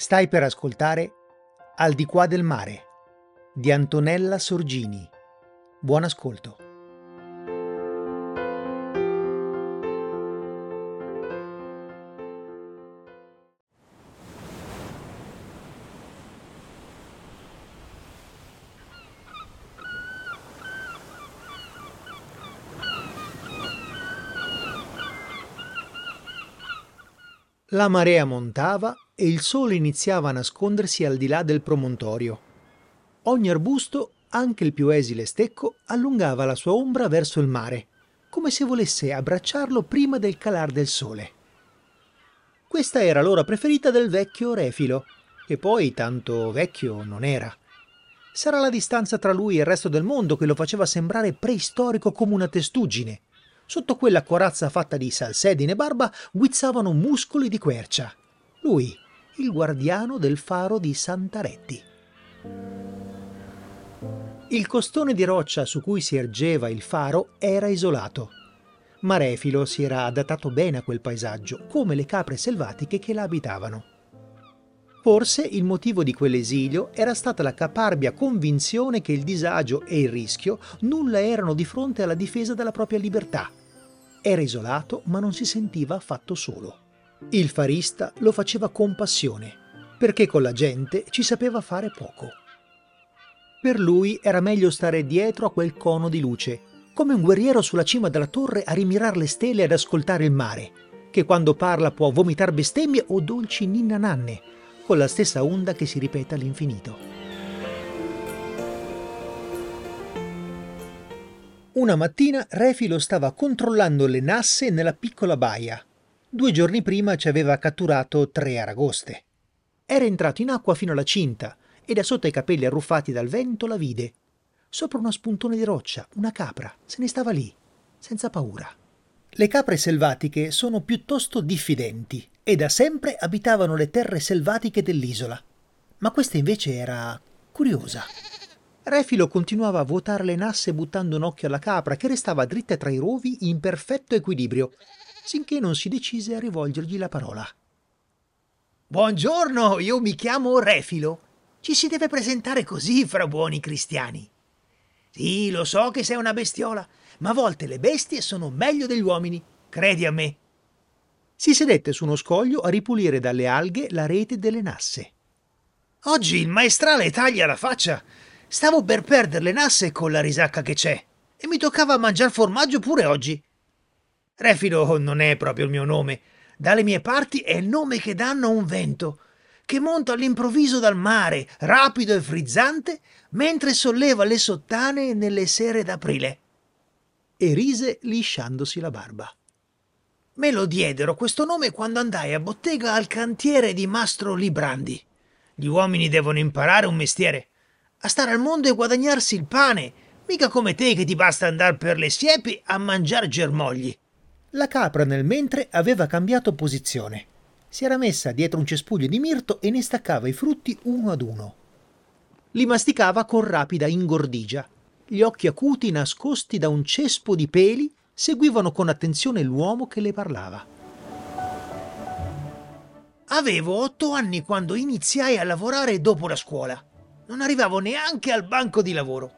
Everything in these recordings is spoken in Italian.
Stai per ascoltare Al di qua del mare di Antonella Sorgini. Buon ascolto. La marea montava e il sole iniziava a nascondersi al di là del promontorio. Ogni arbusto, anche il più esile stecco, allungava la sua ombra verso il mare, come se volesse abbracciarlo prima del calar del sole. Questa era l'ora preferita del vecchio Refilo, che poi tanto vecchio non era. Sarà la distanza tra lui e il resto del mondo che lo faceva sembrare preistorico come una testuggine. Sotto quella corazza fatta di salsedine e barba guizzavano muscoli di quercia. Lui, il guardiano del faro di Santaretti. Il costone di roccia su cui si ergeva il faro era isolato, ma Refilo si era adattato bene a quel paesaggio, come le capre selvatiche che la abitavano. Forse il motivo di quell'esilio era stata la caparbia convinzione che il disagio e il rischio nulla erano di fronte alla difesa della propria libertà. Era isolato, ma non si sentiva affatto solo. Il farista lo faceva con passione, perché con la gente ci sapeva fare poco. Per lui era meglio stare dietro a quel cono di luce, come un guerriero sulla cima della torre a rimirare le stelle e ad ascoltare il mare, che quando parla può vomitar bestemmie o dolci ninna-nanne, con la stessa onda che si ripete all'infinito. Una mattina Refilo stava controllando le nasse nella piccola baia. 2 giorni prima ci aveva catturato 3 aragoste. Era entrato in acqua fino alla cinta e da sotto ai capelli arruffati dal vento la vide. Sopra uno spuntone di roccia, una capra, se ne stava lì, senza paura. Le capre selvatiche sono piuttosto diffidenti e da sempre abitavano le terre selvatiche dell'isola. Ma questa invece era curiosa. Refilo continuava a vuotare le nasse buttando un occhio alla capra che restava dritta tra i rovi in perfetto equilibrio, sinché non si decise a rivolgergli la parola. «Buongiorno, io mi chiamo Refilo. Ci si deve presentare così fra buoni cristiani. Sì, lo so che sei una bestiola, ma a volte le bestie sono meglio degli uomini, credi a me». Si sedette su uno scoglio a ripulire dalle alghe la rete delle nasse. «Oggi il maestrale taglia la faccia. Stavo per perdere le nasse con la risacca che c'è e mi toccava mangiar formaggio pure oggi. Refilo non è proprio il mio nome. Dalle mie parti è il nome che danno a un vento, che monta all'improvviso dal mare, rapido e frizzante, mentre solleva le sottane nelle sere d'aprile». E rise lisciandosi la barba. «Me lo diedero questo nome quando andai a bottega al cantiere di Mastro Librandi. Gli uomini devono imparare un mestiere, a stare al mondo e guadagnarsi il pane, mica come te che ti basta andar per le siepi a mangiar germogli». La capra nel mentre aveva cambiato posizione. Si era messa dietro un cespuglio di mirto e ne staccava i frutti uno ad uno. Li masticava con rapida ingordigia. Gli occhi acuti nascosti da un cespo di peli seguivano con attenzione l'uomo che le parlava. «Avevo 8 anni quando iniziai a lavorare dopo la scuola. Non arrivavo neanche al banco di lavoro.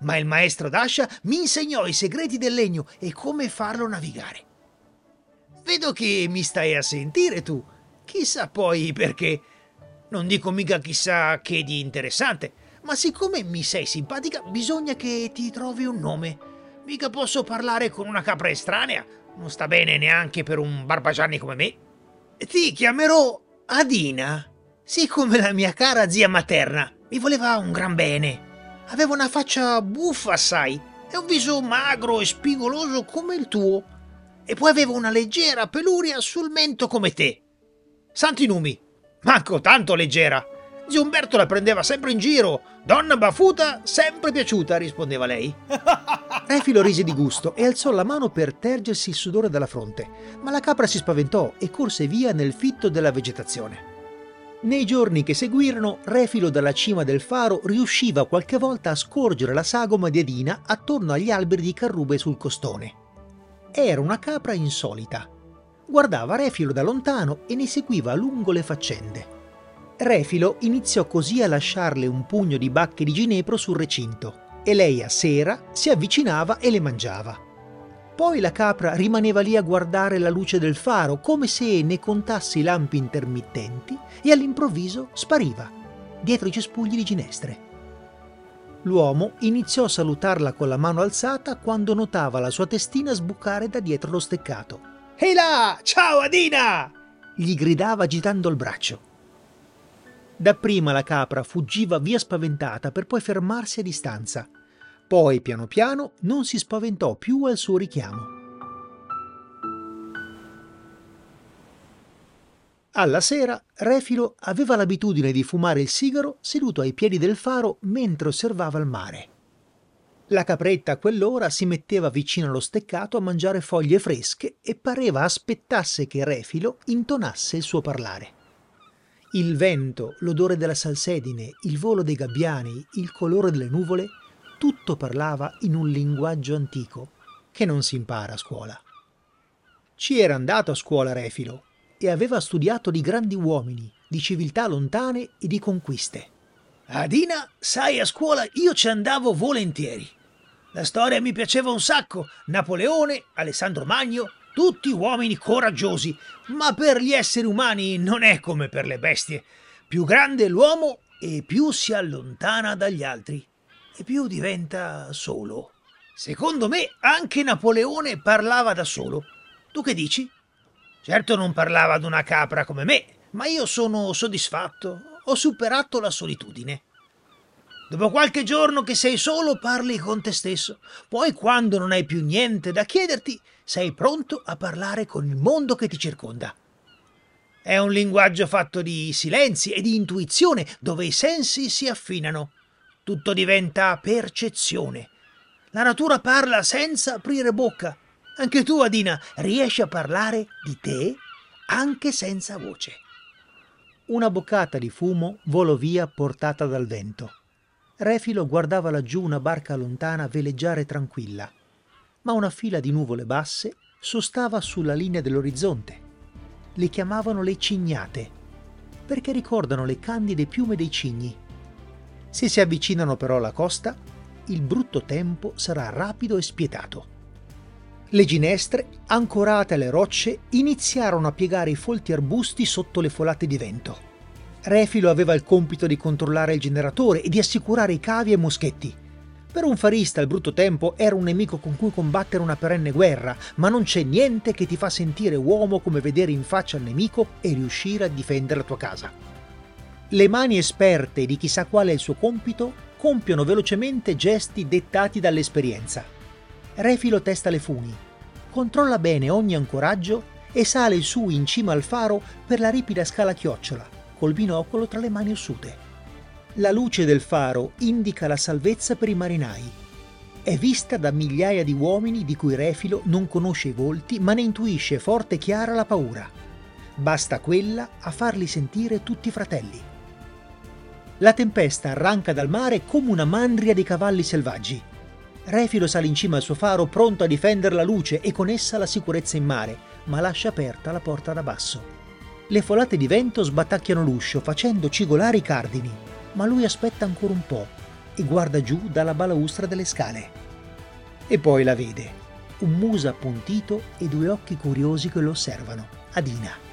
Ma il maestro d'ascia mi insegnò i segreti del legno e come farlo navigare. Vedo che mi stai a sentire tu, chissà poi perché. Non dico mica chissà che di interessante, ma siccome mi sei simpatica bisogna che ti trovi un nome. Mica posso parlare con una capra estranea, non sta bene neanche per un barbagianni come me. Ti chiamerò Adina, siccome la mia cara zia materna mi voleva un gran bene. Aveva una faccia buffa assai e un viso magro e spigoloso come il tuo, e poi aveva una leggera peluria sul mento come te. Santi numi, manco tanto leggera. Zio Umberto la prendeva sempre in giro. Donna baffuta, sempre piaciuta», rispondeva lei. Refilo rise di gusto e alzò la mano per tergersi il sudore dalla fronte, ma la capra si spaventò e corse via nel fitto della vegetazione. Nei giorni che seguirono, Refilo dalla cima del faro riusciva qualche volta a scorgere la sagoma di Adina attorno agli alberi di carrube sul costone. Era una capra insolita. Guardava Refilo da lontano e ne seguiva a lungo le faccende. Refilo iniziò così a lasciarle un pugno di bacche di ginepro sul recinto e lei a sera si avvicinava e le mangiava. Poi la capra rimaneva lì a guardare la luce del faro come se ne contasse i lampi intermittenti e all'improvviso spariva dietro i cespugli di ginestre. L'uomo iniziò a salutarla con la mano alzata quando notava la sua testina sbucare da dietro lo steccato. «Ehi là! Ciao Adina!» gli gridava agitando il braccio. Dapprima la capra fuggiva via spaventata per poi fermarsi a distanza. Poi, piano piano, non si spaventò più al suo richiamo. Alla sera, Refilo aveva l'abitudine di fumare il sigaro seduto ai piedi del faro mentre osservava il mare. La capretta a quell'ora si metteva vicino allo steccato a mangiare foglie fresche e pareva aspettasse che Refilo intonasse il suo parlare. Il vento, l'odore della salsedine, il volo dei gabbiani, il colore delle nuvole... tutto parlava in un linguaggio antico che non si impara a scuola. Ci era andato a scuola Refilo e aveva studiato di grandi uomini, di civiltà lontane e di conquiste. «Adina, sai, a scuola io ci andavo volentieri. La storia mi piaceva un sacco. Napoleone, Alessandro Magno, tutti uomini coraggiosi, ma per gli esseri umani non è come per le bestie. Più grande è l'uomo e più si allontana dagli altri. E più diventa solo. Secondo me anche Napoleone parlava da solo. Tu che dici? Certo non parlava ad una capra come me, ma io sono soddisfatto. Ho superato la solitudine. Dopo qualche giorno che sei solo parli con te stesso. Poi quando non hai più niente da chiederti, sei pronto a parlare con il mondo che ti circonda. È un linguaggio fatto di silenzi e di intuizione dove i sensi si affinano. Tutto diventa percezione. La natura parla senza aprire bocca. Anche tu, Adina, riesci a parlare di te anche senza voce.» Una boccata di fumo volò via portata dal vento. Refilo guardava laggiù una barca lontana veleggiare tranquilla, ma una fila di nuvole basse sostava sulla linea dell'orizzonte. Le chiamavano le cignate, perché ricordano le candide piume dei cigni. Se si avvicinano però alla costa, il brutto tempo sarà rapido e spietato. Le ginestre, ancorate alle rocce, iniziarono a piegare i folti arbusti sotto le folate di vento. Refilo aveva il compito di controllare il generatore e di assicurare i cavi e moschetti. Per un farista il brutto tempo era un nemico con cui combattere una perenne guerra, ma non c'è niente che ti fa sentire uomo come vedere in faccia il nemico e riuscire a difendere la tua casa. Le mani esperte di chissà qual è il suo compito compiono velocemente gesti dettati dall'esperienza. Refilo testa le funi, controlla bene ogni ancoraggio e sale su in cima al faro per la ripida scala chiocciola, col binocolo tra le mani ossute. La luce del faro indica la salvezza per i marinai. È vista da migliaia di uomini di cui Refilo non conosce i volti, ma ne intuisce forte e chiara la paura. Basta quella a farli sentire tutti fratelli. La tempesta arranca dal mare come una mandria di cavalli selvaggi. Refilo sale in cima al suo faro pronto a difendere la luce e con essa la sicurezza in mare, ma lascia aperta la porta da basso. Le folate di vento sbatacchiano l'uscio facendo cigolare i cardini, ma lui aspetta ancora un po' e guarda giù dalla balaustra delle scale. E poi la vede, un muso appuntito e due occhi curiosi che lo osservano, Adina.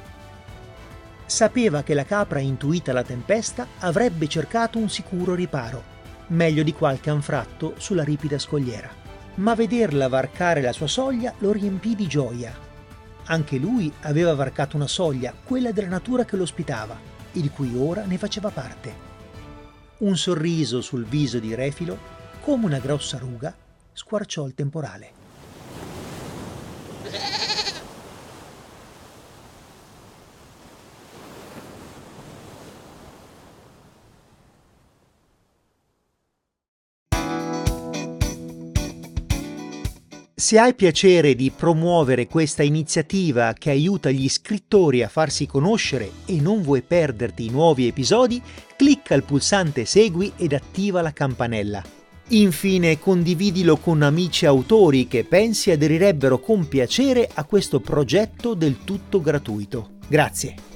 Sapeva che la capra, intuita la tempesta, avrebbe cercato un sicuro riparo, meglio di qualche anfratto sulla ripida scogliera. Ma vederla varcare la sua soglia lo riempì di gioia. Anche lui aveva varcato una soglia, quella della natura che lo ospitava, e di cui ora ne faceva parte. Un sorriso sul viso di Refilo, come una grossa ruga, squarciò il temporale. Se hai piacere di promuovere questa iniziativa che aiuta gli scrittori a farsi conoscere e non vuoi perderti i nuovi episodi, clicca il pulsante Segui ed attiva la campanella. Infine, condividilo con amici autori che pensi aderirebbero con piacere a questo progetto del tutto gratuito. Grazie!